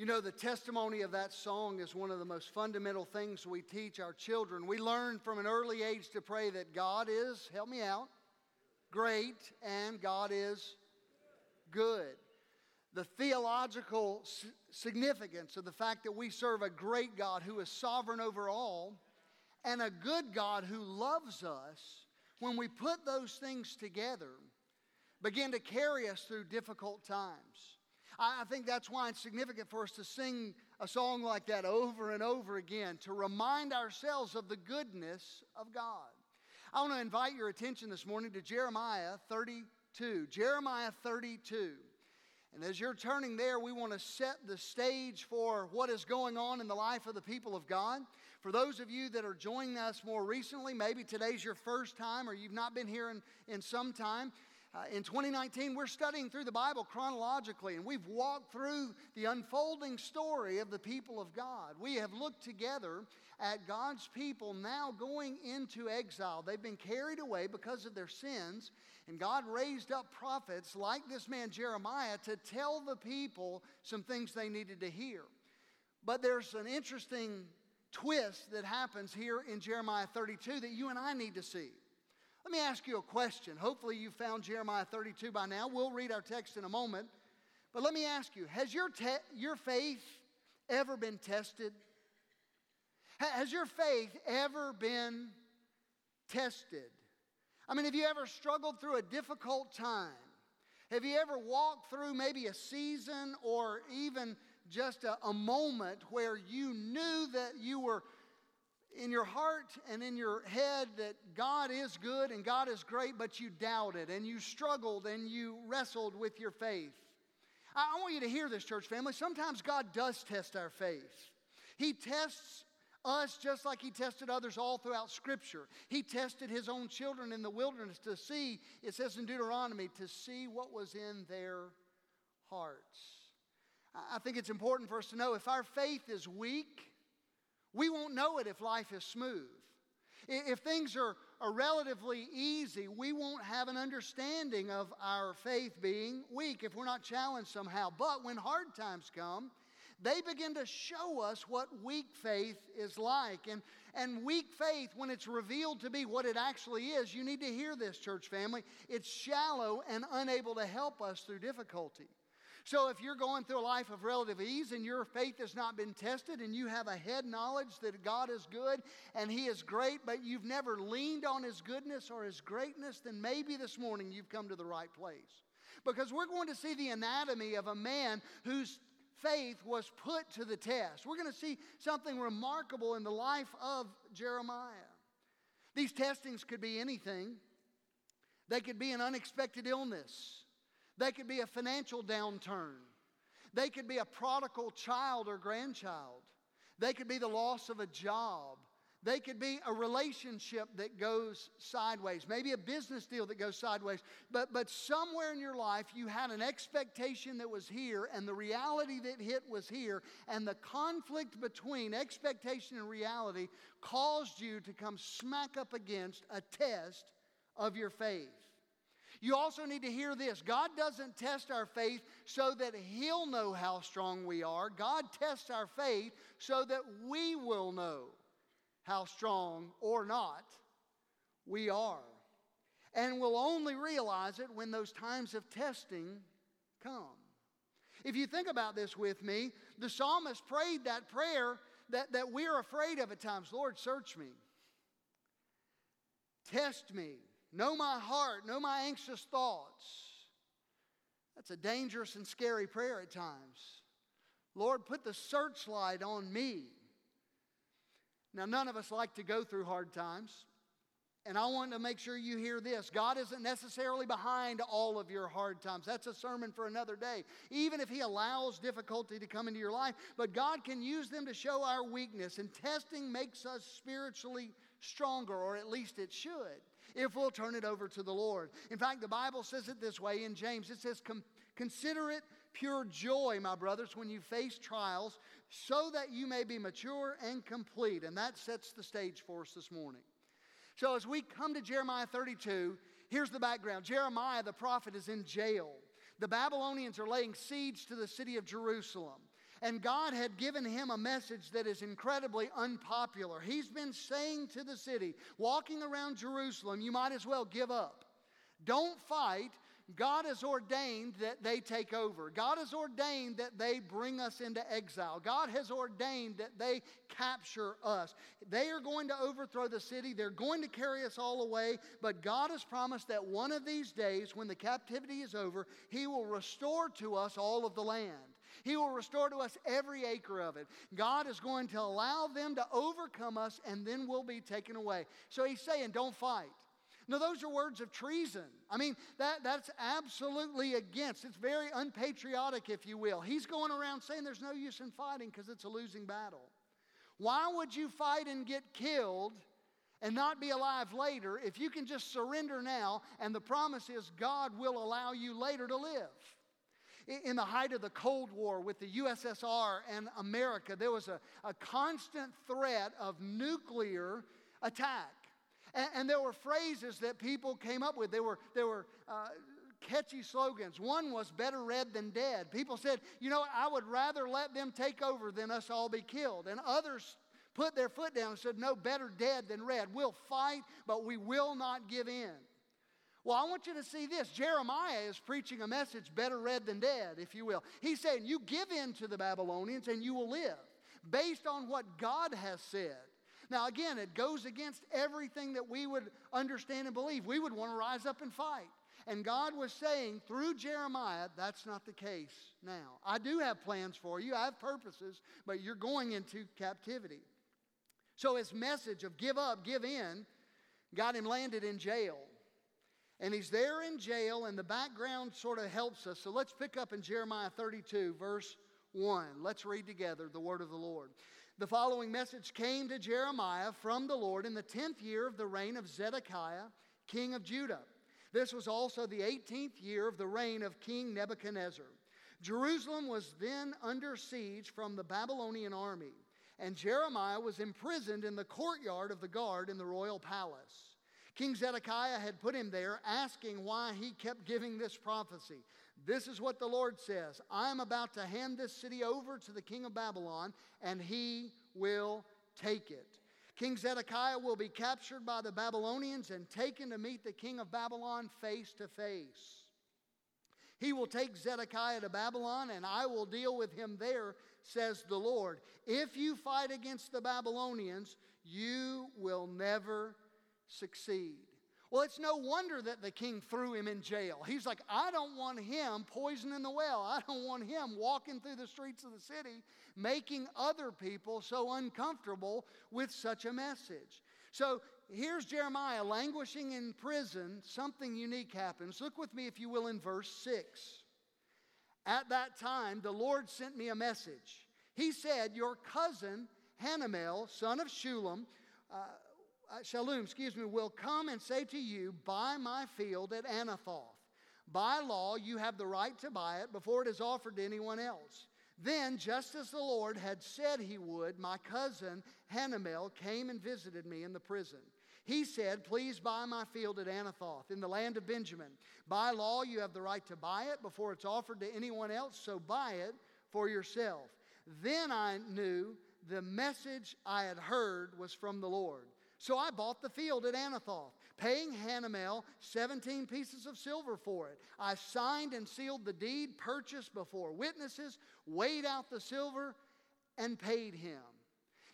You know, the testimony of that song is one of the most fundamental things we teach our children. We learn from an early age to pray that God is, help me out, great, and God is good. The theological significance of the fact that we serve a great God who is sovereign over all and a good God who loves us, when we put those things together, begin to carry us through difficult times. I think that's why it's significant for us to sing a song like that over and over again, to remind ourselves of the goodness of God. I want to invite your attention this morning to Jeremiah 32. Jeremiah 32. And as you're turning there, we want to set the stage for what is going on in the life of the people of God. For those of you that are joining us more recently, maybe today's your first time or you've not been here in some time. In 2019, we're studying through the Bible chronologically, and we've walked through the unfolding story of the people of God. We have looked together at God's people now going into exile. They've been carried away because of their sins, and God raised up prophets like this man Jeremiah to tell the people some things they needed to hear. But there's an interesting twist that happens here in Jeremiah 32 that you and I need to see. Let me ask you a question. Hopefully you found Jeremiah 32 by now. We'll read our text in a moment. But let me ask you, has your faith ever been tested? Has your faith ever been tested? I mean, have you ever struggled through a difficult time? Have you ever walked through maybe a season or even just a moment where you knew that you were in your heart and in your head that God is good and God is great, but you doubted and you struggled and you wrestled with your faith? I want you to hear this, church family. Sometimes God does test our faith. He tests us just like He tested others all throughout Scripture. He tested His own children in the wilderness to see, it says in Deuteronomy, to see what was in their hearts. I think it's important for us to know if our faith is weak, we won't know it if life is smooth. If things are relatively easy, we won't have an understanding of our faith being weak if we're not challenged somehow. But when hard times come, they begin to show us what weak faith is like. And weak faith, when it's revealed to be what it actually is, you need to hear this, church family, it's shallow and unable to help us through difficulty. So if you're going through a life of relative ease and your faith has not been tested and you have a head knowledge that God is good and He is great, but you've never leaned on His goodness or His greatness, then maybe this morning you've come to the right place. Because we're going to see the anatomy of a man whose faith was put to the test. We're going to see something remarkable in the life of Jeremiah. These testings could be anything. They could be an unexpected illness. They could be a financial downturn. They could be a prodigal child or grandchild. They could be the loss of a job. They could be a relationship that goes sideways, maybe a business deal that goes sideways. But somewhere in your life, you had an expectation that was here, and the reality that hit was here, and the conflict between expectation and reality caused you to come smack up against a test of your faith. You also need to hear this. God doesn't test our faith so that He'll know how strong we are. God tests our faith so that we will know how strong or not we are. And we'll only realize it when those times of testing come. If you think about this with me, the psalmist prayed that prayer that we're afraid of at times. Lord, search me. Test me. Know my heart, know my anxious thoughts. That's a dangerous and scary prayer at times. Lord, put the searchlight on me. Now, none of us like to go through hard times. And I want to make sure you hear this. God isn't necessarily behind all of your hard times. That's a sermon for another day. Even if He allows difficulty to come into your life, but God can use them to show our weakness. And testing makes us spiritually stronger, or at least it should, if we'll turn it over to the Lord. In fact, the Bible says it this way in James. It says, consider it pure joy, my brothers, when you face trials, so that you may be mature and complete. And that sets the stage for us this morning. So as we come to Jeremiah 32, here's the background. Jeremiah, the prophet, is in jail. The Babylonians are laying siege to the city of Jerusalem. And God had given him a message that is incredibly unpopular. He's been saying to the city, walking around Jerusalem, you might as well give up. Don't fight. God has ordained that they take over. God has ordained that they bring us into exile. God has ordained that they capture us. They are going to overthrow the city. They're going to carry us all away. But God has promised that one of these days, when the captivity is over, He will restore to us all of the land. He will restore to us every acre of it. God is going to allow them to overcome us, and then we'll be taken away. So He's saying, don't fight. No, those are words of treason. I mean, that's absolutely against. It's very unpatriotic, if you will. He's going around saying there's no use in fighting because it's a losing battle. Why would you fight and get killed and not be alive later if you can just surrender now and the promise is God will allow you later to live? In the height of the Cold War with the USSR and America, there was a constant threat of nuclear attack. And there were phrases that people came up with. There were catchy slogans. One was better red than dead. People said, you know, I would rather let them take over than us all be killed. And others put their foot down and said, no, better dead than red. We'll fight, but we will not give in. Well, I want you to see this. Jeremiah is preaching a message, better red than dead, if you will. He's saying, you give in to the Babylonians and you will live based on what God has said. Now, again, it goes against everything that we would understand and believe. We would want to rise up and fight. And God was saying through Jeremiah, that's not the case now. I do have plans for you. I have purposes, but you're going into captivity. So his message of give up, give in, got him landed in jail. And he's there in jail, and the background sort of helps us. So let's pick up in Jeremiah 32, verse 1. Let's read together the word of the Lord. The following message came to Jeremiah from the Lord in the 10th year of the reign of Zedekiah, king of Judah. This was also the 18th year of the reign of King Nebuchadnezzar. Jerusalem was then under siege from the Babylonian army, and Jeremiah was imprisoned in the courtyard of the guard in the royal palace. King Zedekiah had put him there, asking why he kept giving this prophecy. This is what the Lord says. I am about to hand this city over to the king of Babylon, and he will take it. King Zedekiah will be captured by the Babylonians and taken to meet the king of Babylon face to face. He will take Zedekiah to Babylon, and I will deal with him there, says the Lord. If you fight against the Babylonians, you will never succeed. Well, it's no wonder that the king threw him in jail. He's like, I don't want him poisoning the well. I don't want him walking through the streets of the city, making other people so uncomfortable with such a message. So here's Jeremiah languishing in prison. Something unique happens. Look with me, if you will, in verse 6. At that time, the Lord sent me a message. He said, your cousin, Hanamel, son of Shalom, will come and say to you, buy my field at Anathoth. By law, you have the right to buy it before it is offered to anyone else. Then, just as the Lord had said he would, my cousin Hanamel came and visited me in the prison. He said, please buy my field at Anathoth in the land of Benjamin. By law, you have the right to buy it before it's offered to anyone else, so buy it for yourself. Then I knew the message I had heard was from the Lord. So I bought the field at Anathoth, paying Hanamel 17 pieces of silver for it. I signed and sealed the deed, purchased before witnesses, weighed out the silver, and paid him.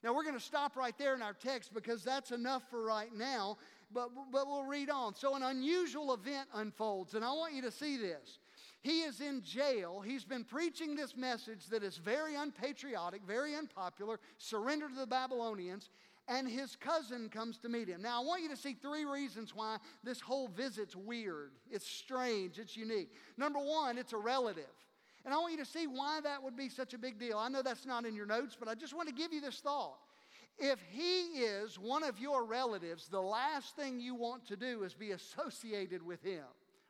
Now we're going to stop right there in our text because that's enough for right now, but we'll read on. So an unusual event unfolds, and I want you to see this. He is in jail. He's been preaching this message that is very unpatriotic, very unpopular, surrender to the Babylonians, and his cousin comes to meet him. Now, I want you to see three reasons why this whole visit's weird. It's strange. It's unique. Number one, it's a relative. And I want you to see why that would be such a big deal. I know that's not in your notes, but I just want to give you this thought. If he is one of your relatives, the last thing you want to do is be associated with him.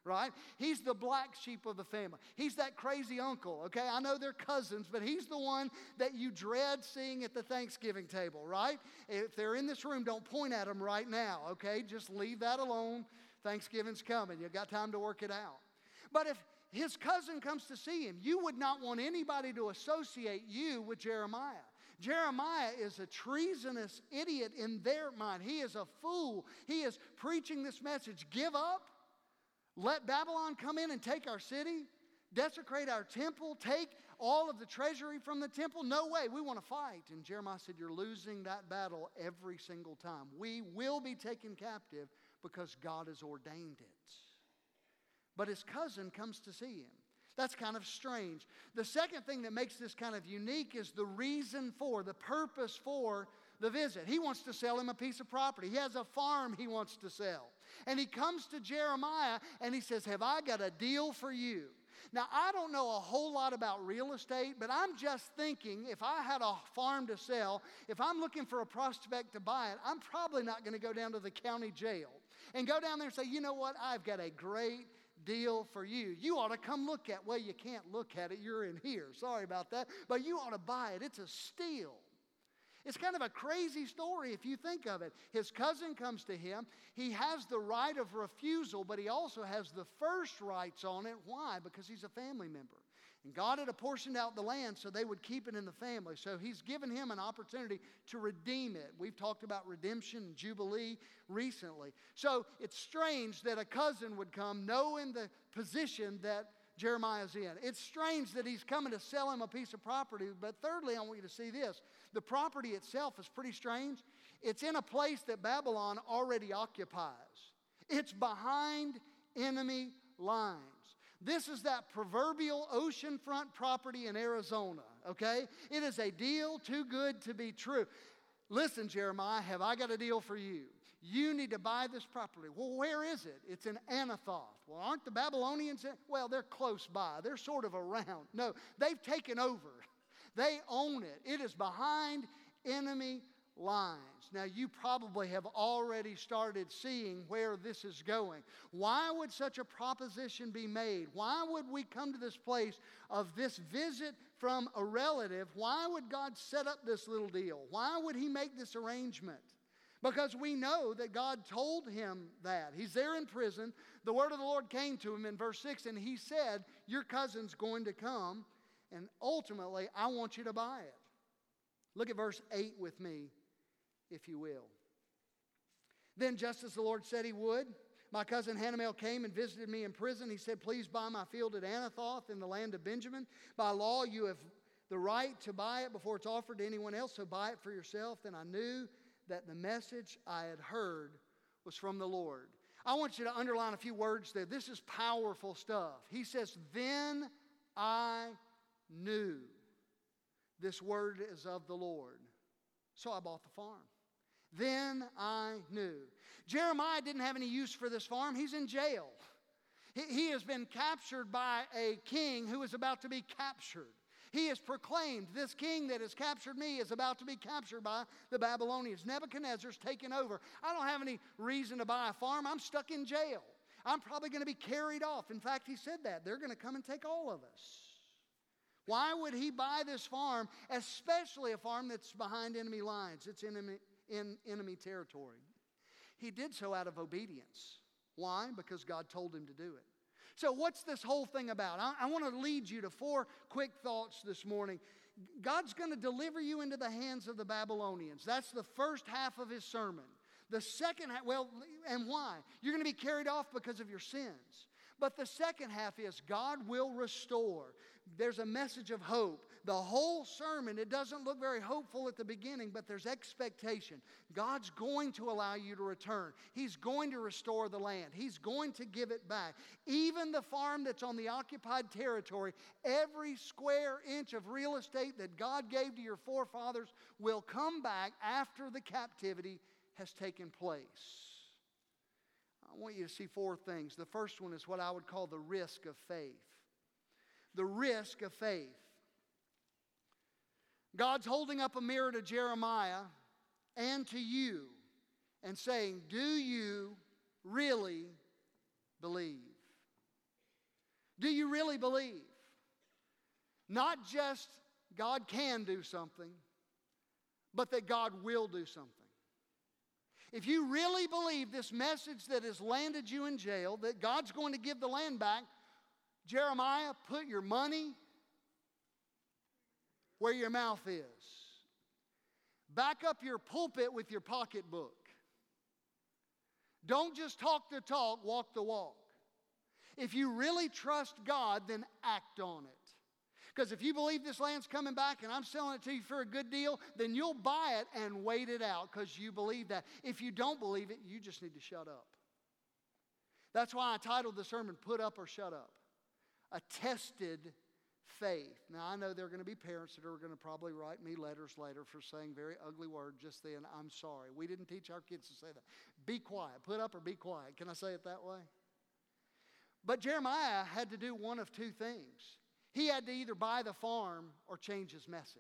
Right? He's the black sheep of the family. He's that crazy uncle, okay? I know they're cousins, but he's the one that you dread seeing at the Thanksgiving table, right? If they're in this room, don't point at them right now, okay? Just leave that alone. Thanksgiving's coming. You've got time to work it out. But if his cousin comes to see him. You would not want anybody to associate you with Jeremiah. Jeremiah is a treasonous idiot in their mind. He is a fool. He is preaching this message. Give up. Let Babylon come in and take our city. Desecrate our temple. Take all of the treasury from the temple. No way. We want to fight. And Jeremiah said, you're losing that battle every single time. We will be taken captive because God has ordained it. But his cousin comes to see him. That's kind of strange. The second thing that makes this kind of unique is the reason for, the purpose for the visit. He wants to sell him a piece of property. He has a farm he wants to sell. And he comes to Jeremiah and he says, have I got a deal for you? Now, I don't know a whole lot about real estate, but I'm just thinking if I had a farm to sell, if I'm looking for a prospect to buy it, I'm probably not going to go down to the county jail and go down there and say, you know what, I've got a great deal for you. You ought to come look at it. Well, you can't look at it. You're in here. Sorry about that. But you ought to buy it. It's a steal. It's kind of a crazy story if you think of it. His cousin comes to him. He has the right of refusal, but he also has the first rights on it. Why? Because he's a family member. And God had apportioned out the land so they would keep it in the family. So he's given him an opportunity to redeem it. We've talked about redemption and Jubilee recently. So it's strange that a cousin would come knowing the position that Jeremiah's in. It's strange that he's coming to sell him a piece of property, but thirdly, I want you to see this. The property itself is pretty strange. It's in a place that Babylon already occupies. It's behind enemy lines. This is that proverbial oceanfront property in Arizona, okay? It is a deal too good to be true. Listen, Jeremiah, have I got a deal for you? You need to buy this property. Well, where is it? It's in Anathoth. Well, aren't the Babylonians in? Well, they're close by. They're sort of around. No, they've taken over. They own it. It is behind enemy lines. Now, you probably have already started seeing where this is going. Why would such a proposition be made? Why would we come to this place of this visit from a relative? Why would God set up this little deal? Why would he make this arrangement? Because we know that God told him that. He's there in prison. The word of the Lord came to him in verse 6, and he said, your cousin's going to come, and ultimately, I want you to buy it. Look at verse 8 with me, if you will. Then just as the Lord said he would, my cousin Hanamel came and visited me in prison. He said, please buy my field at Anathoth in the land of Benjamin. By law, you have the right to buy it before it's offered to anyone else, so buy it for yourself. Then I knew that the message I had heard was from the Lord. I want you to underline a few words there. This is powerful stuff. He says, then I knew this word is of the Lord. So I bought the farm. Then I knew. Jeremiah didn't have any use for this farm. He's in jail. He has been captured by a king who is about to be captured. He has proclaimed, this king that has captured me is about to be captured by the Babylonians. Nebuchadnezzar's taken over. I don't have any reason to buy a farm. I'm stuck in jail. I'm probably going to be carried off. In fact, he said that. They're going to come and take all of us. Why would he buy this farm, especially a farm that's behind enemy lines? It's in enemy territory. He did so out of obedience. Why? Because God told him to do it. So what's this whole thing about? I want to lead you to four quick thoughts this morning. God's going to deliver you into the hands of the Babylonians. That's the first half of his sermon. The second half, well, and why? You're going to be carried off because of your sins. But the second half is God will restore. There's a message of hope. The whole sermon, it doesn't look very hopeful at the beginning, but there's expectation. God's going to allow you to return. He's going to restore the land. He's going to give it back. Even the farm that's on the occupied territory, every square inch of real estate that God gave to your forefathers will come back after the captivity has taken place. I want you to see four things. The first one is what I would call the risk of faith. The risk of faith. God's holding up a mirror to Jeremiah and to you and saying, do you really believe? Do you really believe? Not just God can do something, but that God will do something. If you really believe this message that has landed you in jail, that God's going to give the land back, Jeremiah, put your money where your mouth is. Back up your pulpit with your pocketbook. Don't just talk the talk, walk the walk. If you really trust God, then act on it. Because if you believe this land's coming back and I'm selling it to you for a good deal, then you'll buy it and wait it out because you believe that. If you don't believe it, you just need to shut up. That's why I titled the sermon, Put Up or Shut Up. A tested faith. Now, I know there are going to be parents that are going to probably write me letters later for saying very ugly words just then. I'm sorry. We didn't teach our kids to say that. Be quiet. Put up or be quiet. Can I say it that way? But Jeremiah had to do one of two things. He had to either buy the farm or change his message.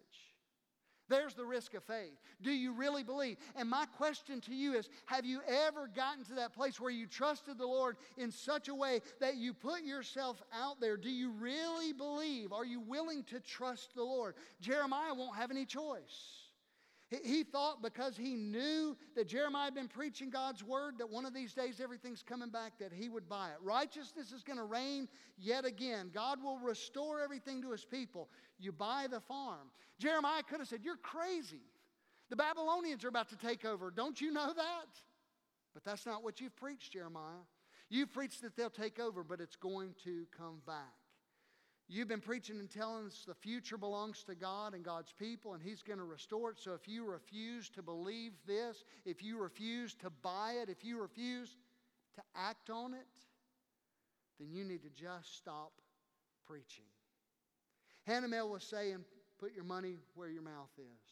There's the risk of faith. Do you really believe? And my question to you is, have you ever gotten to that place where you trusted the Lord in such a way that you put yourself out there? Do you really believe? Are you willing to trust the Lord? Jeremiah won't have any choice. He thought because he knew that Jeremiah had been preaching God's word that one of these days everything's coming back, that he would buy it. Righteousness is going to reign yet again. God will restore everything to his people. You buy the farm. Jeremiah could have said, you're crazy. The Babylonians are about to take over. Don't you know that? But that's not what you've preached, Jeremiah. You've preached that they'll take over, but it's going to come back. You've been preaching and telling us the future belongs to God and God's people, and He's going to restore it. So if you refuse to believe this, if you refuse to buy it, if you refuse to act on it, then you need to just stop preaching. Hanamel was saying, put your money where your mouth is.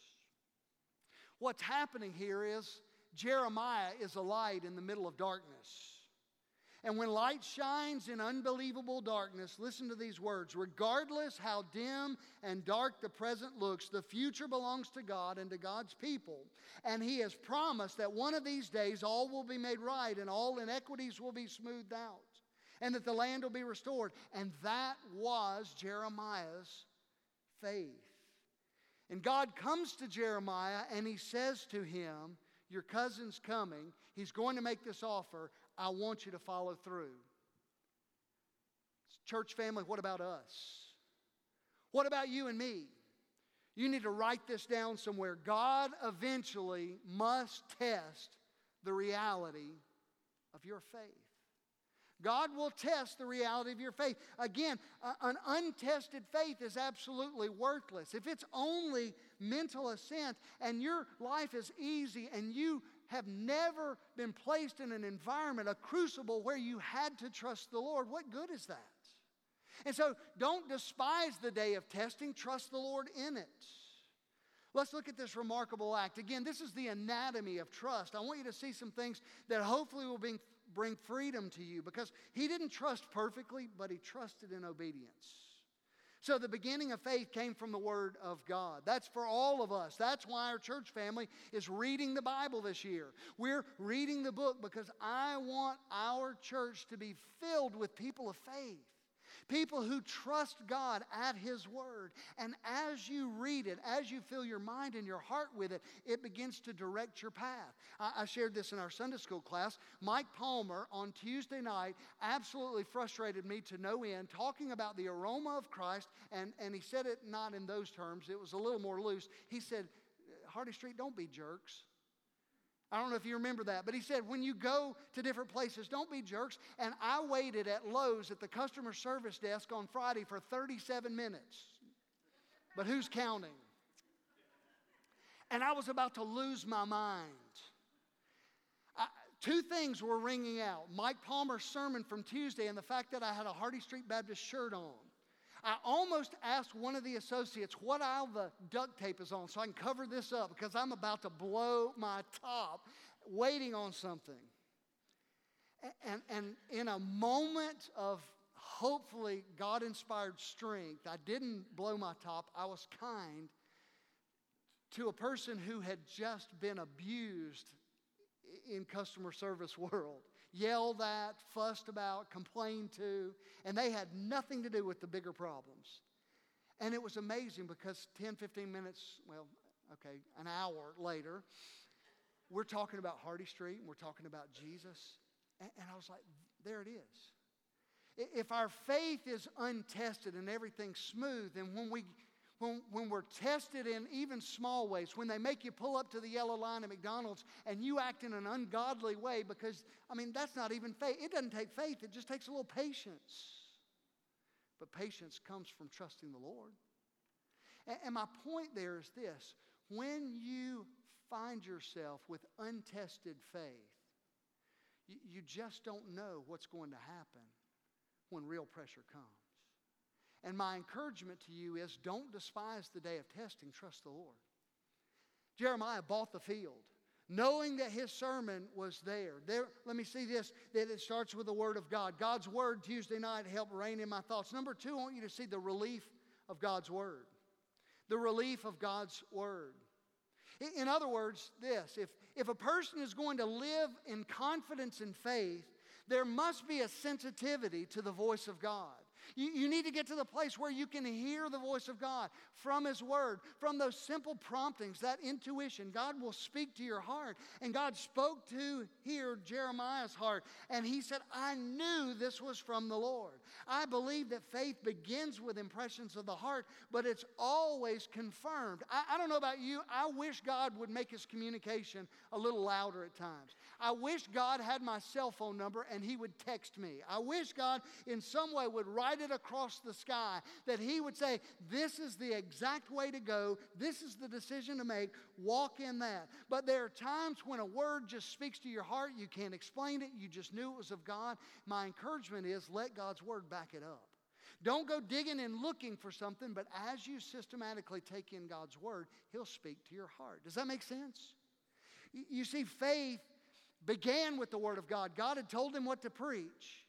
What's happening here is Jeremiah is a light in the middle of darkness. And when light shines in unbelievable darkness, listen to these words. Regardless how dim and dark the present looks, the future belongs to God and to God's people. And He has promised that one of these days all will be made right and all inequities will be smoothed out. And that the land will be restored. And that was Jeremiah's faith. And God comes to Jeremiah and He says to him, your cousin's coming. He's going to make this offer. I want you to follow through. Church family, what about us? What about you and me? You need to write this down somewhere. God eventually must test the reality of your faith. God will test the reality of your faith. Again, an untested faith is absolutely worthless. If it's only mental assent and your life is easy and you have never been placed in an environment, a crucible where you had to trust the Lord, what good is that? And so don't despise the day of testing. Trust the Lord in it. Let's look at this remarkable act. Again, this is the anatomy of trust. I want you to see some things that hopefully will bring freedom to you, because he didn't trust perfectly, but he trusted in obedience. So the beginning of faith came from the Word of God. That's for all of us. That's why our church family is reading the Bible this year. We're reading the book because I want our church to be filled with people of faith. People who trust God at His Word. And as you read it, as you fill your mind and your heart with it, it begins to direct your path. I shared this in our Sunday school class. Mike Palmer on Tuesday night absolutely frustrated me to no end, talking about the aroma of Christ. And he said it not in those terms. It was a little more loose. He said, Hardy Street, don't be jerks. I don't know if you remember that, but he said, when you go to different places, don't be jerks. And I waited at Lowe's at the customer service desk on Friday for 37 minutes. But who's counting? And I was about to lose my mind. Two things were ringing out. Mike Palmer's sermon from Tuesday and the fact that I had a Hardy Street Baptist shirt on. I almost asked one of the associates what all the duct tape is on so I can cover this up, because I'm about to blow my top waiting on something. And in a moment of hopefully God-inspired strength, I didn't blow my top. I was kind to a person who had just been abused in customer service world. Yelled at, fussed about, complained to, and they had nothing to do with the bigger problems. And it was amazing because 10, 15 minutes, well, okay, an hour later, we're talking about Hardy Street, and we're talking about Jesus, and I was like, there it is. If our faith is untested and everything's smooth, then when we're tested in even small ways, when they make you pull up to the yellow line at McDonald's and you act in an ungodly way because, that's not even faith. It doesn't take faith. It just takes a little patience. But patience comes from trusting the Lord. And my point there is this. When you find yourself with untested faith, you just don't know what's going to happen when real pressure comes. And my encouragement to you is don't despise the day of testing. Trust the Lord. Jeremiah bought the field, knowing that his sermon was there. Let me see this, that it starts with the Word of God. God's Word Tuesday night helped reign in my thoughts. Number two, I want you to see the relief of God's Word. The relief of God's Word. In other words, this, if a person is going to live in confidence and faith, there must be a sensitivity to the voice of God. You need to get to the place where you can hear the voice of God from His Word, from those simple promptings, that intuition. God will speak to your heart. And God spoke to here Jeremiah's heart. And he said, I knew this was from the Lord. I believe that faith begins with impressions of the heart, but it's always confirmed. I don't know about you. I wish God would make His communication a little louder at times. I wish God had my cell phone number and He would text me. I wish God in some way would write it across the sky, that He would say, this is the exact way to go, this is the decision to make, walk in that. But there are times when a word just speaks to your heart, you can't explain it, you just knew it was of God. My encouragement is let God's Word back it up. Don't go digging and looking for something, but as you systematically take in God's Word, He'll speak to your heart. Does that make sense? You see, faith began with the Word of God. God had told him what to preach.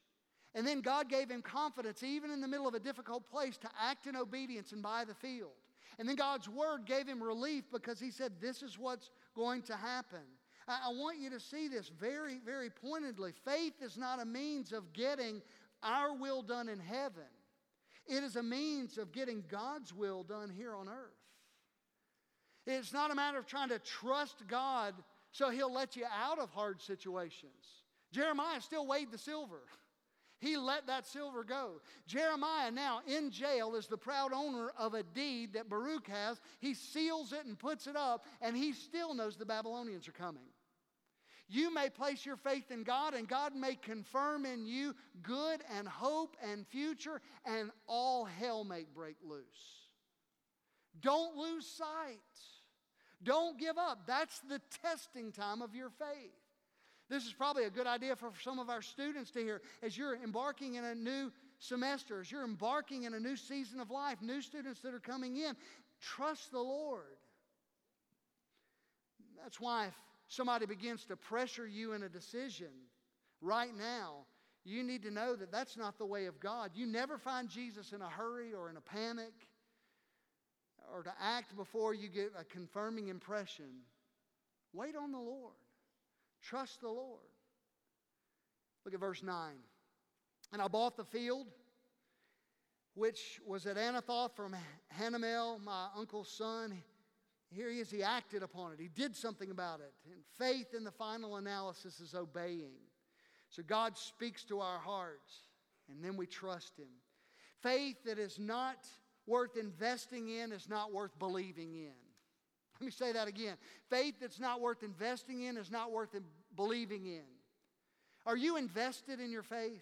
And then God gave him confidence, even in the middle of a difficult place, to act in obedience and buy the field. And then God's Word gave him relief because He said, this is what's going to happen. I want you to see this very, very pointedly. Faith is not a means of getting our will done in heaven. It is a means of getting God's will done here on earth. It's not a matter of trying to trust God so He'll let you out of hard situations. Jeremiah still weighed the silver. He let that silver go. Jeremiah now in jail is the proud owner of a deed that Baruch has. He seals it and puts it up, and he still knows the Babylonians are coming. You may place your faith in God, and God may confirm in you good and hope and future, and all hell may break loose. Don't lose sight. Don't give up. That's the testing time of your faith. This is probably a good idea for some of our students to hear. As you're embarking in a new semester, as you're embarking in a new season of life, new students that are coming in, trust the Lord. That's why if somebody begins to pressure you in a decision right now, you need to know that that's not the way of God. You never find Jesus in a hurry or in a panic or to act before you get a confirming impression. Wait on the Lord. Trust the Lord. Look at verse 9. And I bought the field, which was at Anathoth from Hanamel, my uncle's son. Here he is. He acted upon it. He did something about it. And faith in the final analysis is obeying. So God speaks to our hearts, and then we trust Him. Faith that is not worth investing in is not worth believing in. Let me say that again. Faith that's not worth investing in is not worth believing in. Are you invested in your faith?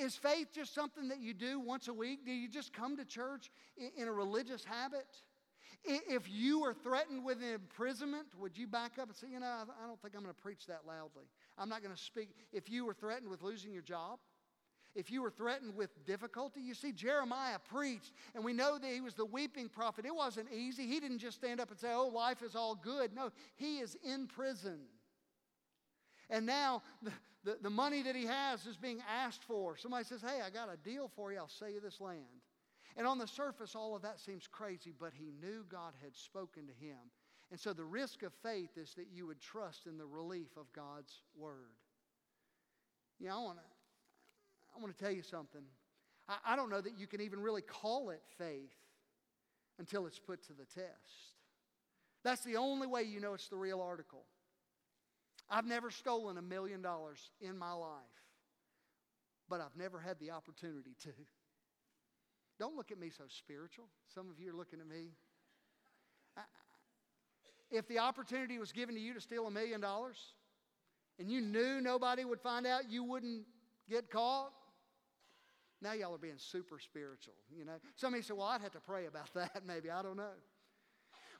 Is faith just something that you do once a week? Do you just come to church in a religious habit? If you were threatened with imprisonment, would you back up and say, I don't think I'm going to preach that loudly. I'm not going to speak. If you were threatened with losing your job, if you were threatened with difficulty, you see, Jeremiah preached, and we know that he was the weeping prophet. It wasn't easy. He didn't just stand up and say, oh, life is all good. No, he is in prison. And now the money that he has is being asked for. Somebody says, hey, I got a deal for you. I'll sell you this land. And on the surface, all of that seems crazy, but he knew God had spoken to him. And so the risk of faith is that you would trust in the relief of God's Word. I want to tell you something. I don't know that you can even really call it faith until it's put to the test. That's the only way you know it's the real article. I've never stolen $1 million in my life. but I've never had the opportunity to. Don't look at me so spiritual. Some of you are looking at me. If the opportunity was given to you to steal $1 million and you knew nobody would find out, you wouldn't get caught. Now y'all are being super spiritual, you know. Somebody said, well, I'd have to pray about that maybe. I don't know.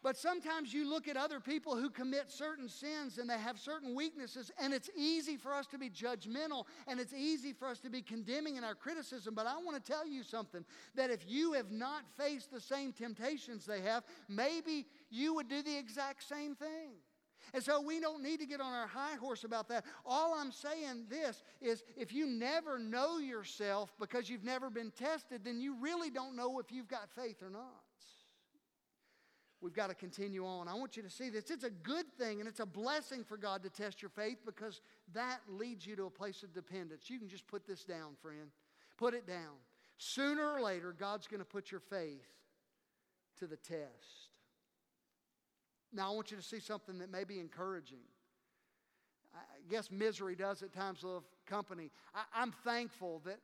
But sometimes you look at other people who commit certain sins and they have certain weaknesses, and it's easy for us to be judgmental, and it's easy for us to be condemning in our criticism. But I want to tell you something, that if you have not faced the same temptations they have, maybe you would do the exact same thing. And so we don't need to get on our high horse about that. All I'm saying this is, if you never know yourself because you've never been tested, then you really don't know if you've got faith or not. We've got to continue on. I want you to see this. It's a good thing, and it's a blessing for God to test your faith, because that leads you to a place of dependence. You can just put this down, friend. Put it down. Sooner or later, God's going to put your faith to the test. Now, I want you to see something that may be encouraging. I guess misery does at times love company. I'm thankful that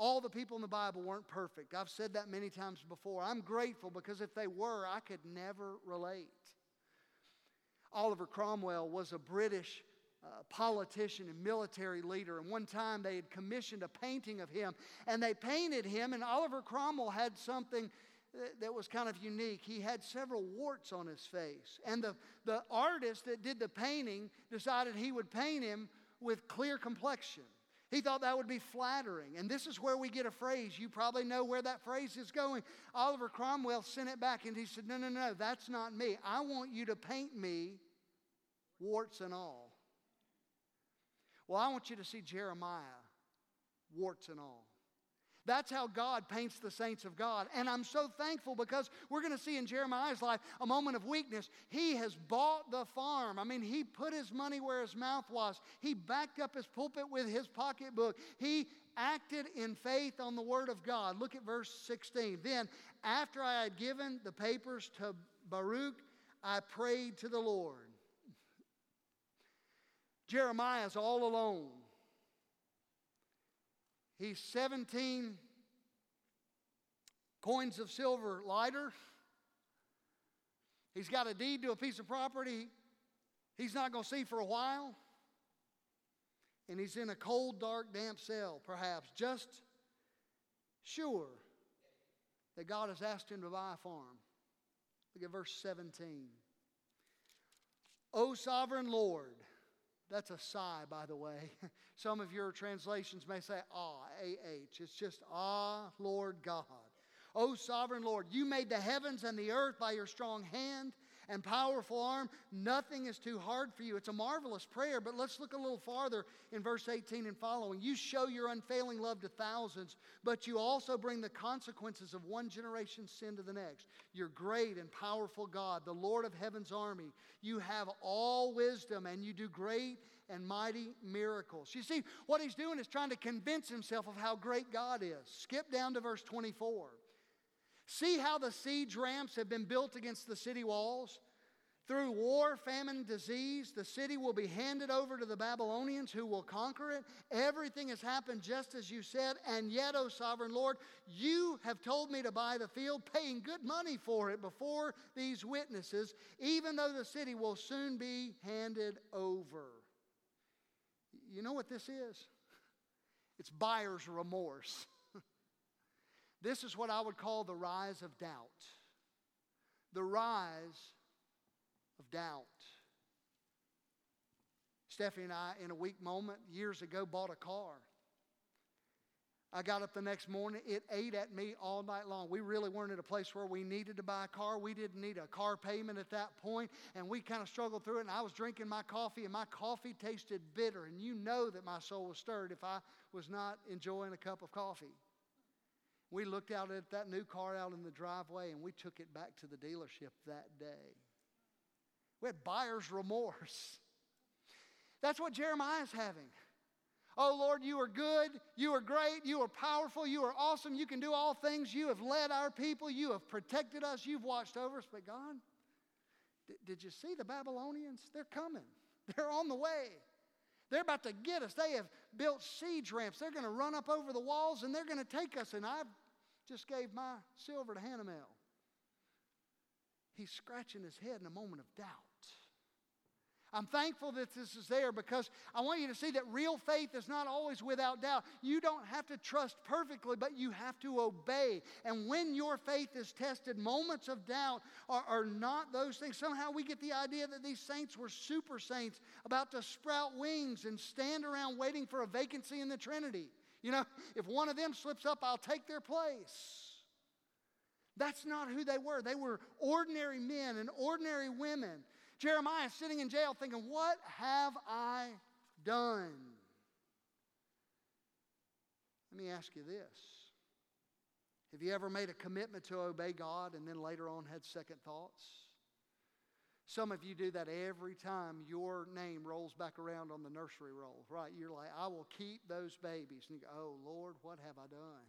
all the people in the Bible weren't perfect. I've said that many times before. I'm grateful, because if they were, I could never relate. Oliver Cromwell was a British politician and military leader, and one time they had commissioned a painting of him, and they painted him, and Oliver Cromwell had something that was kind of unique. He had several warts on his face. And the artist that did the painting decided he would paint him with clear complexion. He thought that would be flattering. And this is where we get a phrase. You probably know where that phrase is going. Oliver Cromwell sent it back, and he said, no, that's not me. I want you to paint me warts and all. Well, I want you to see Jeremiah, warts and all. That's how God paints the saints of God. And I'm so thankful, because we're going to see in Jeremiah's life a moment of weakness. He has bought the farm. I mean, he put his money where his mouth was. He backed up his pulpit with his pocketbook. He acted in faith on the word of God. Look at verse 16. Then, after I had given the papers to Baruch, I prayed to the Lord. Jeremiah's all alone. He's 17 coins of silver lighter. He's got a deed to a piece of property he's not going to see for a while. And he's in a cold, dark, damp cell, perhaps, just sure that God has asked him to buy a farm. Look at verse 17. O sovereign Lord. That's a sigh, by the way. Some of your translations may say, ah, A-H. It's just, ah, Lord God. O sovereign Lord, you made the heavens and the earth by your strong hand and powerful arm. Nothing is too hard for you. It's a marvelous prayer, but let's look a little farther in verse 18 and following. You show your unfailing love to thousands, but you also bring the consequences of one generation's sin to the next. You're great and powerful God, the Lord of heaven's army. You have all wisdom, and you do great and mighty miracles. You see, what he's doing is trying to convince himself of how great God is. Skip down to verse 24. See how the siege ramps have been built against the city walls? Through war, famine, disease, the city will be handed over to the Babylonians, who will conquer it. Everything has happened just as you said, and yet, O sovereign Lord, you have told me to buy the field, paying good money for it before these witnesses, even though the city will soon be handed over. You know what this is? It's buyer's remorse. This is what I would call the rise of doubt. The rise of doubt. Stephanie and I, in a weak moment, years ago, bought a car. I got up the next morning. It ate at me all night long. We really weren't at a place where we needed to buy a car. We didn't need a car payment at that point, and we kind of struggled through it, and I was drinking my coffee, and my coffee tasted bitter, and you know that my soul was stirred if I was not enjoying a cup of coffee. We looked out at that new car out in the driveway, and we took it back to the dealership that day. We had buyer's remorse. That's what Jeremiah's having. Oh, Lord, you are good. You are great. You are powerful. You are awesome. You can do all things. You have led our people. You have protected us. You've watched over us. But God, did you see the Babylonians? They're coming. They're on the way. They're about to get us. They have built siege ramps. They're going to run up over the walls and they're going to take us. And I just gave my silver to Hanamel. He's scratching his head in a moment of doubt. I'm thankful that this is there because I want you to see that real faith is not always without doubt. You don't have to trust perfectly, but you have to obey. And when your faith is tested, moments of doubt are not those things. Somehow we get the idea that these saints were super saints about to sprout wings and stand around waiting for a vacancy in the Trinity. You know, if one of them slips up, I'll take their place. That's not who they were. They were ordinary men and ordinary women. Jeremiah sitting in jail thinking, what have I done? Let me ask you this. Have you ever made a commitment to obey God and then later on had second thoughts? Some of you do that every time your name rolls back around on the nursery roll, right? You're like, I will keep those babies. And you go, oh, Lord, what have I done?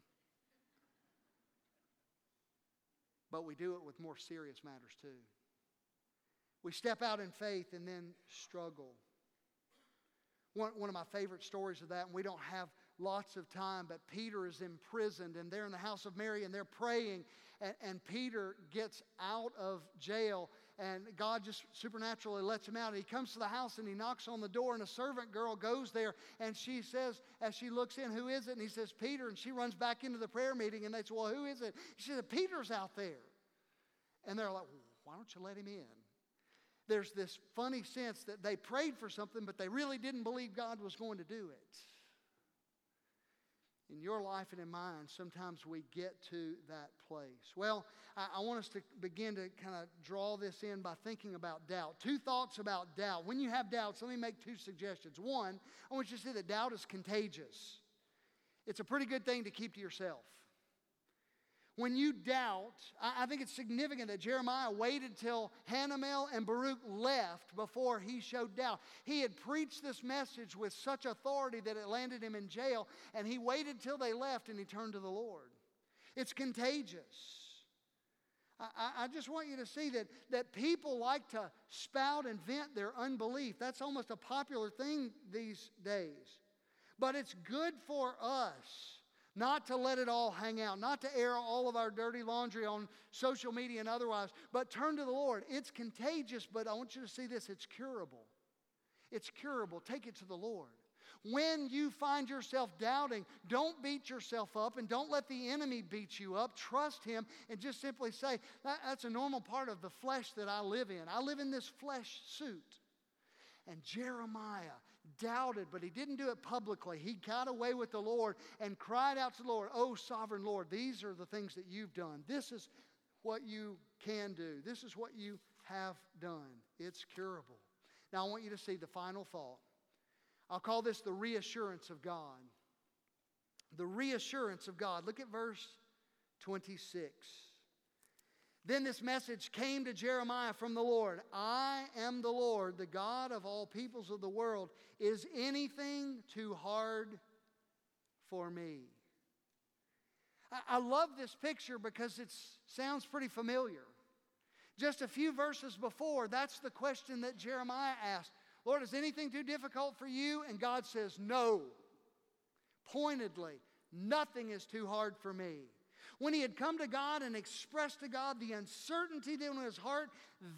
But we do it with more serious matters too. We step out in faith and then struggle. One of my favorite stories of that, and we don't have lots of time, but Peter is imprisoned and they're in the house of Mary and they're praying and Peter gets out of jail and God just supernaturally lets him out. And he comes to the house and he knocks on the door and a servant girl goes there and she says, as she looks in, who is it? And he says, Peter. And she runs back into the prayer meeting and they say, well, who is it? She said, Peter's out there. And they're like, well, why don't you let him in? There's this funny sense that they prayed for something, but they really didn't believe God was going to do it. In your life and in mine, sometimes we get to that place. Well, I want us to begin to kind of draw this in by thinking about doubt. Two thoughts about doubt. When you have doubts, let me make two suggestions. One, I want you to see that doubt is contagious. It's a pretty good thing to keep to yourself. When you doubt, I think it's significant that Jeremiah waited till Hanamel and Baruch left before he showed doubt. He had preached this message with such authority that it landed him in jail, and he waited till they left and he turned to the Lord. It's contagious. I just want you to see that people like to spout and vent their unbelief. That's almost a popular thing these days. But it's good for us not to let it all hang out, not to air all of our dirty laundry on social media and otherwise, but turn to the Lord. It's contagious, but I want you to see this, it's curable. It's curable. Take it to the Lord. When you find yourself doubting, don't beat yourself up and don't let the enemy beat you up. Trust him and just simply say, that's a normal part of the flesh that I live in. I live in this flesh suit. And Jeremiah doubted, but he didn't do it publicly. He got away with the Lord and cried out to the Lord, oh, sovereign Lord, these are the things that you've done. This is what you can do. This is what you have done. It's curable. Now, I want you to see the final thought. I'll call this the reassurance of God. The reassurance of God. Look at verse 26. Then this message came to Jeremiah from the Lord. I am the Lord, the God of all peoples of the world. Is anything too hard for me? I love this picture because it sounds pretty familiar. Just a few verses before, that's the question that Jeremiah asked. Lord, is anything too difficult for you? And God says, no. Pointedly, nothing is too hard for me. When he had come to God and expressed to God the uncertainty that was in his heart,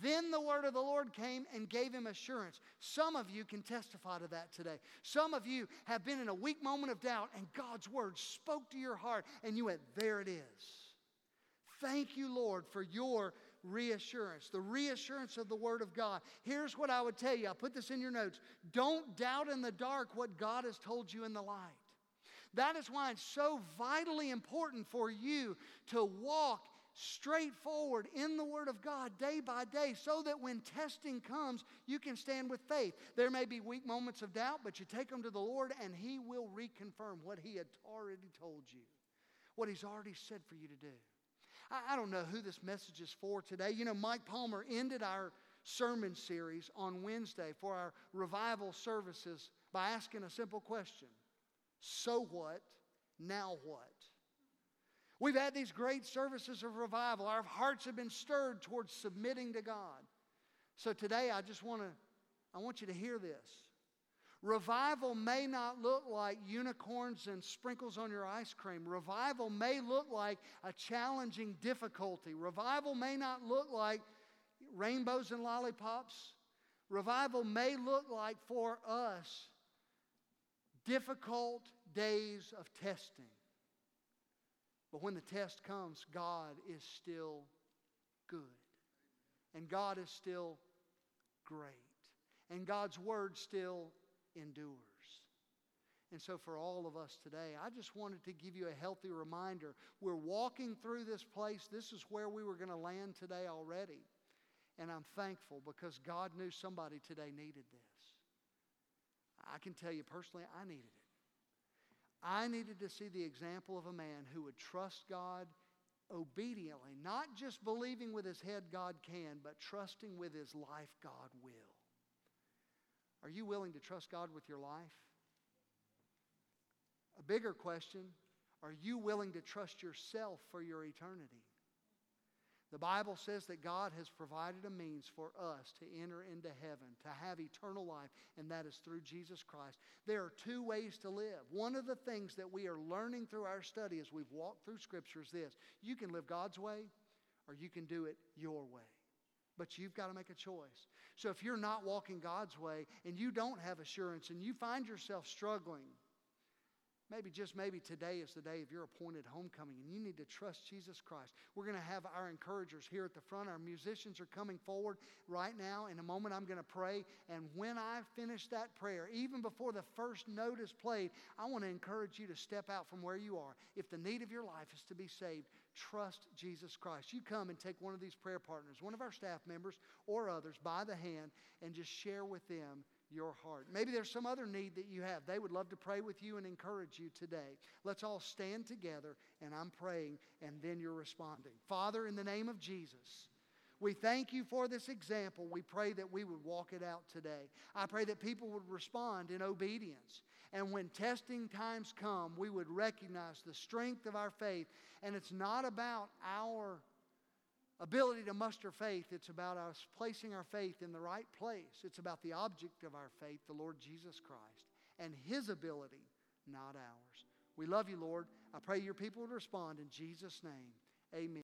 then the word of the Lord came and gave him assurance. Some of you can testify to that today. Some of you have been in a weak moment of doubt and God's word spoke to your heart and you went, there it is. Thank you, Lord, for your reassurance, the reassurance of the word of God. Here's what I would tell you. I put this in your notes. Don't doubt in the dark what God has told you in the light. That is why it's so vitally important for you to walk straightforward in the Word of God day by day so that when testing comes, you can stand with faith. There may be weak moments of doubt, but you take them to the Lord and He will reconfirm what He had already told you, what He's already said for you to do. I don't know who this message is for today. You know, Mike Palmer ended our sermon series on Wednesday for our revival services by asking a simple question. So what? Now what? We've had these great services of revival. Our hearts have been stirred towards submitting to God. So today I want you to hear this. Revival may not look like unicorns and sprinkles on your ice cream. Revival may look like a challenging difficulty. Revival may not look like rainbows and lollipops. Revival may look like, for us, difficult days of testing. But when the test comes, God is still good. And God is still great. And God's word still endures. And so for all of us today, I just wanted to give you a healthy reminder. We're walking through this place. This is where we were going to land today already. And I'm thankful because God knew somebody today needed this. I can tell you personally, I needed it. I needed to see the example of a man who would trust God obediently, not just believing with his head God can, but trusting with his life God will. Are you willing to trust God with your life? A bigger question, are you willing to trust yourself for your eternity? The Bible says that God has provided a means for us to enter into heaven, to have eternal life, and that is through Jesus Christ. There are two ways to live. One of the things that we are learning through our study as we've walked through Scripture is this. You can live God's way, or you can do it your way. But you've got to make a choice. So if you're not walking God's way, and you don't have assurance, and you find yourself struggling, maybe, just maybe, today is the day of your appointed homecoming and you need to trust Jesus Christ. We're going to have our encouragers here at the front. Our musicians are coming forward right now. In a moment, I'm going to pray. And when I finish that prayer, even before the first note is played, I want to encourage you to step out from where you are. If the need of your life is to be saved, trust Jesus Christ. You come and take one of these prayer partners, one of our staff members or others, by the hand and just share with them your heart. Maybe there's some other need that you have. They would love to pray with you and encourage you today. Let's all stand together, and I'm praying, and then you're responding. Father, in the name of Jesus, we thank you for this example. We pray that we would walk it out today. I pray that people would respond in obedience. And when testing times come, we would recognize the strength of our faith. And it's not about our ability to muster faith, it's about us placing our faith in the right place. It's about the object of our faith, the Lord Jesus Christ, and His ability, not ours. We love you, Lord. I pray your people would respond in Jesus' name. Amen.